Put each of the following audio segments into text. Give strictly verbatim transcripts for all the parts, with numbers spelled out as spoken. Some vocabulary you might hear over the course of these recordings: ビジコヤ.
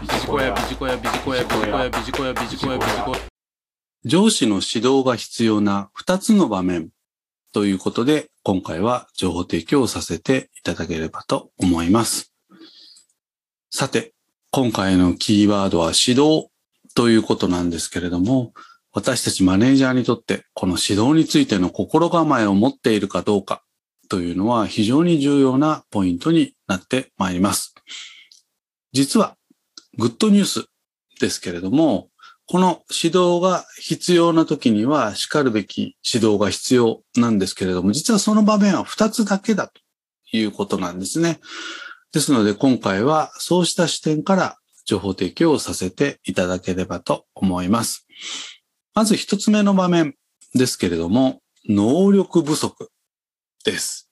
ビジコヤビジコヤビジコヤビジコヤビジコヤビジコヤビジコヤ。上司の指導が必要なふたつの場面ということで、今回は情報提供をさせていただければと思います。さて、今回のキーワードは指導ということなんですけれども、私たちマネージャーにとってこの指導についての心構えを持っているかどうかというのは非常に重要なポイントになってまいります。実はグッドニュースですけれども、この指導が必要な時には叱るべき指導が必要なんですけれども、実はその場面はふたつだけだということなんですね。ですので今回はそうした視点から情報提供をさせていただければと思います。まず一つ目の場面ですけれども、能力不足です。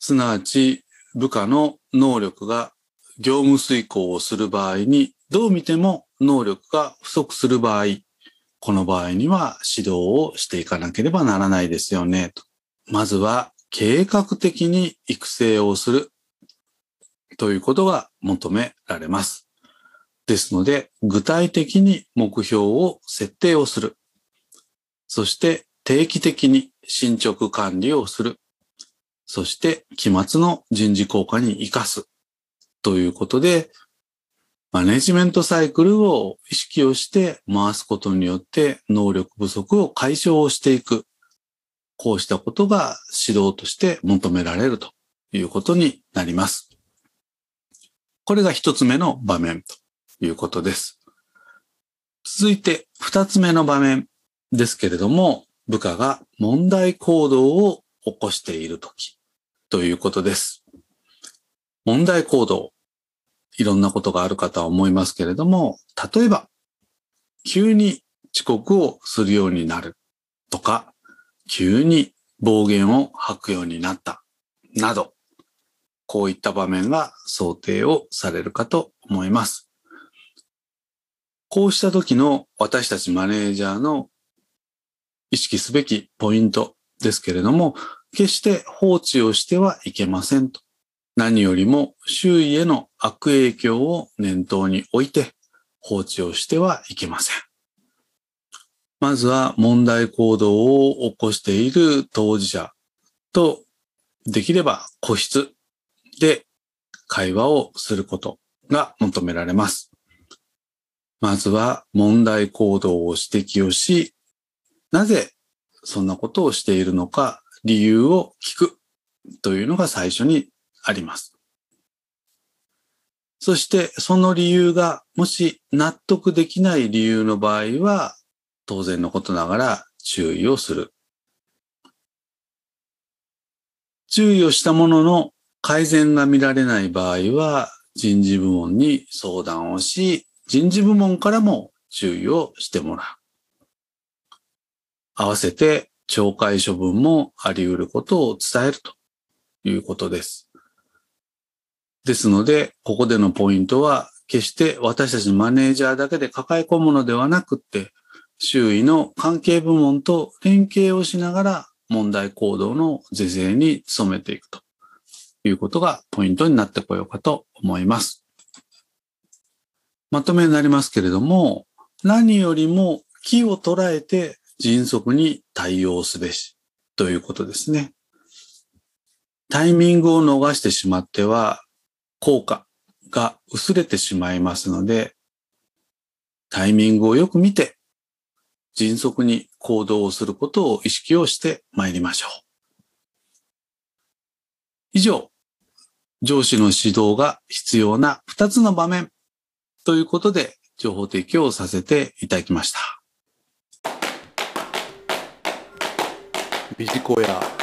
すなわち部下の能力が業務遂行をする場合に、どう見ても能力が不足する場合、この場合には指導をしていかなければならないですよね。とまずは計画的に育成をするということが求められます。ですので、具体的に目標を設定をする。そして、定期的に進捗管理をする。そして、期末の人事効果に生かす。ということで、マネジメントサイクルを意識をして回すことによって、能力不足を解消をしていく。こうしたことが指導として求められるということになります。これが一つ目の場面と。いうことです。続いて二つ目の場面ですけれども、部下が問題行動を起こしているときということです。問題行動、いろんなことがあるかとは思いますけれども、例えば急に遅刻をするようになるとか、急に暴言を吐くようになったなど、こういった場面が想定をされるかと思います。こうした時の私たちマネージャーの意識すべきポイントですけれども、決して放置をしてはいけませんと。何よりも周囲への悪影響を念頭に置いて放置をしてはいけません。まずは問題行動を起こしている当事者とできれば個室で会話をすることが求められます。まずは問題行動を指摘をし、なぜそんなことをしているのか、理由を聞くというのが最初にあります。そしてその理由がもし納得できない理由の場合は、当然のことながら注意をする。注意をしたものの改善が見られない場合は、人事部門に相談をし、人事部門からも注意をしてもらう。合わせて懲戒処分もあり得ることを伝えるということです。ですので、ここでのポイントは、決して私たちマネージャーだけで抱え込むのではなくって、周囲の関係部門と連携をしながら問題行動の是正に努めていくということがポイントになってこようかと思います。まとめになりますけれども、何よりも機を捉えて迅速に対応すべしということですね。タイミングを逃してしまっては効果が薄れてしまいますので、タイミングをよく見て迅速に行動をすることを意識をしてまいりましょう。以上、上司の指導が必要なふたつの場面ということで、情報提供をさせていただきました。ビジコヤ。